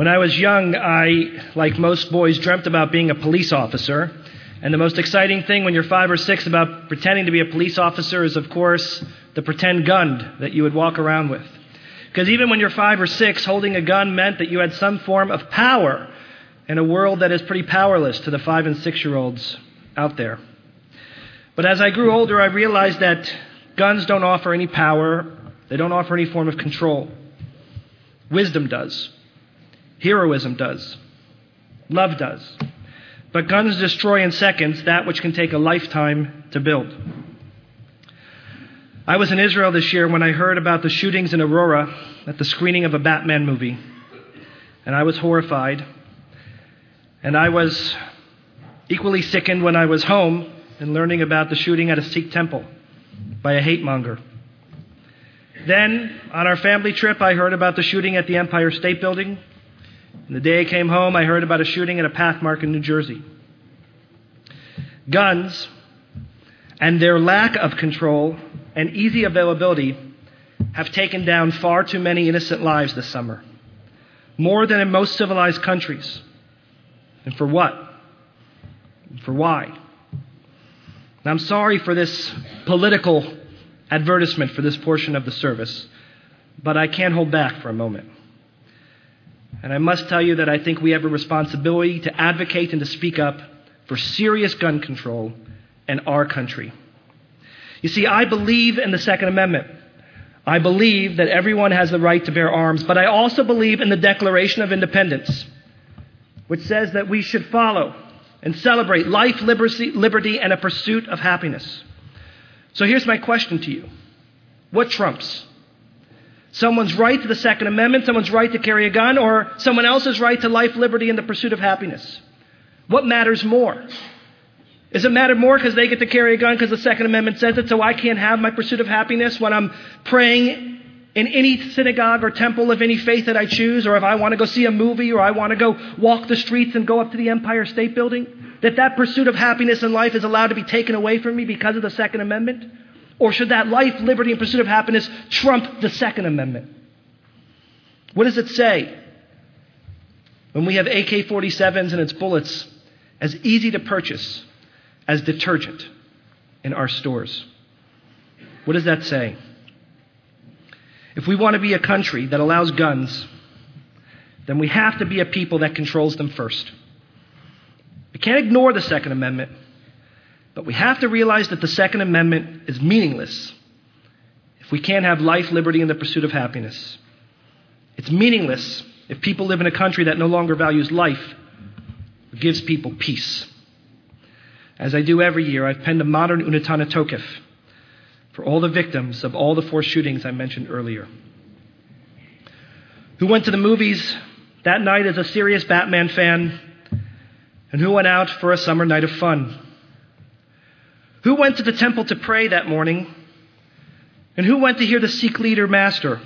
When I was young, I, like most boys, dreamt about being a police officer. And the most exciting thing when you're 5 or 6 about pretending to be a police officer is, of course, the pretend gun that you would walk around with. Because even when you're 5 or 6, holding a gun meant that you had some form of power in a world that is pretty powerless to the 5- and 6-year-olds out there. But as I grew older, I realized that guns don't offer any power. They don't offer any form of control. Wisdom does. Heroism does. Love does. But guns destroy in seconds that which can take a lifetime to build. I was in Israel this year when I heard about the shootings in Aurora at the screening of a Batman movie. And I was horrified. And I was equally sickened when I was home and learning about the shooting at a Sikh temple by a hate monger. Then, on our family trip, I heard about the shooting at the Empire State Building. And the day I came home, I heard about a shooting at a Pathmark in New Jersey. Guns and their lack of control and easy availability have taken down far too many innocent lives this summer, more than in most civilized countries. And for what? And for why? And I'm sorry for this political advertisement for this portion of the service, but I can't hold back for a moment. And I must tell you that I think we have a responsibility to advocate and to speak up for serious gun control in our country. You see, I believe in the Second Amendment. I believe that everyone has the right to bear arms, but I also believe in the Declaration of Independence, which says that we should follow and celebrate life, liberty, and a pursuit of happiness. So here's my question to you. What trumps? Someone's right to the Second Amendment, someone's right to carry a gun, or someone else's right to life, liberty, and the pursuit of happiness? What matters more? Does it matter more because they get to carry a gun because the Second Amendment says it, so I can't have my pursuit of happiness when I'm praying in any synagogue or temple of any faith that I choose, or if I want to go see a movie, or I want to go walk the streets and go up to the Empire State Building? That pursuit of happiness in life is allowed to be taken away from me because of the Second Amendment? Or should that life, liberty, and pursuit of happiness trump the Second Amendment? What does it say when we have AK-47s and its bullets as easy to purchase as detergent in our stores? What does that say? If we want to be a country that allows guns, then we have to be a people that controls them first. We can't ignore the Second Amendment. But we have to realize that the Second Amendment is meaningless if we can't have life, liberty, and the pursuit of happiness. It's meaningless if people live in a country that no longer values life or gives people peace. As I do every year, I've penned a modern Unetaneh Tokef for all the victims of all the 4 shootings I mentioned earlier, who went to the movies that night as a serious Batman fan, and who went out for a summer night of fun. Who went to the temple to pray that morning? And who went to hear the Sikh leader master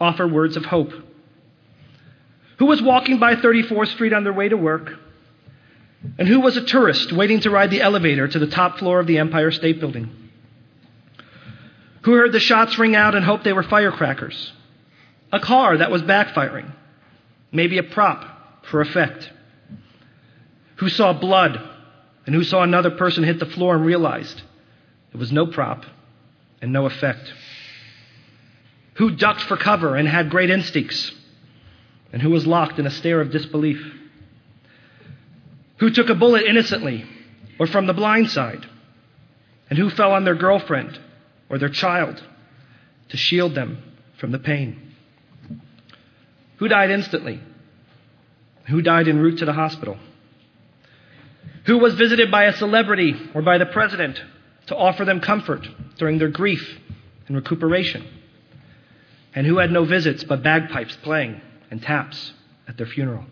offer words of hope? Who was walking by 34th Street on their way to work? And who was a tourist waiting to ride the elevator to the top floor of the Empire State Building? Who heard the shots ring out and hoped they were firecrackers? A car that was backfiring, maybe a prop for effect. Who saw blood? And who saw another person hit the floor and realized it was no prop and no effect? Who ducked for cover and had great instincts? And who was locked in a stare of disbelief? Who took a bullet innocently or from the blind side? And who fell on their girlfriend or their child to shield them from the pain? Who died instantly? Who died en route to the hospital? Who was visited by a celebrity or by the president to offer them comfort during their grief and recuperation? And who had no visits but bagpipes playing and taps at their funeral?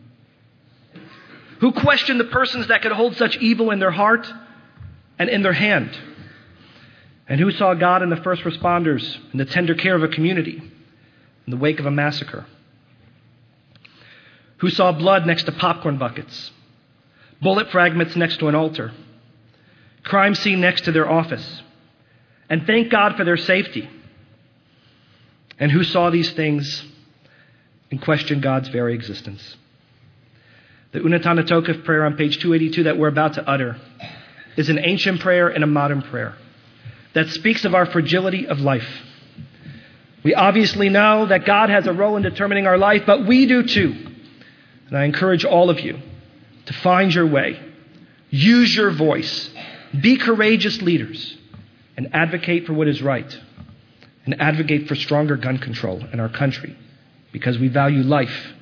Who questioned the persons that could hold such evil in their heart and in their hand? And who saw God in the first responders and the tender care of a community in the wake of a massacre? Who saw blood next to popcorn buckets? Bullet fragments next to an altar, crime scene next to their office, and thank God for their safety? And who saw these things and questioned God's very existence? The Unetaneh Tokef prayer on page 282 that we're about to utter is an ancient prayer and a modern prayer that speaks of our fragility of life. We obviously know that God has a role in determining our life, but we do too. And I encourage all of you to find your way, use your voice, be courageous leaders, and advocate for what is right, and advocate for stronger gun control in our country, because we value life,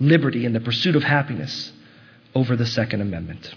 liberty, and the pursuit of happiness over the Second Amendment.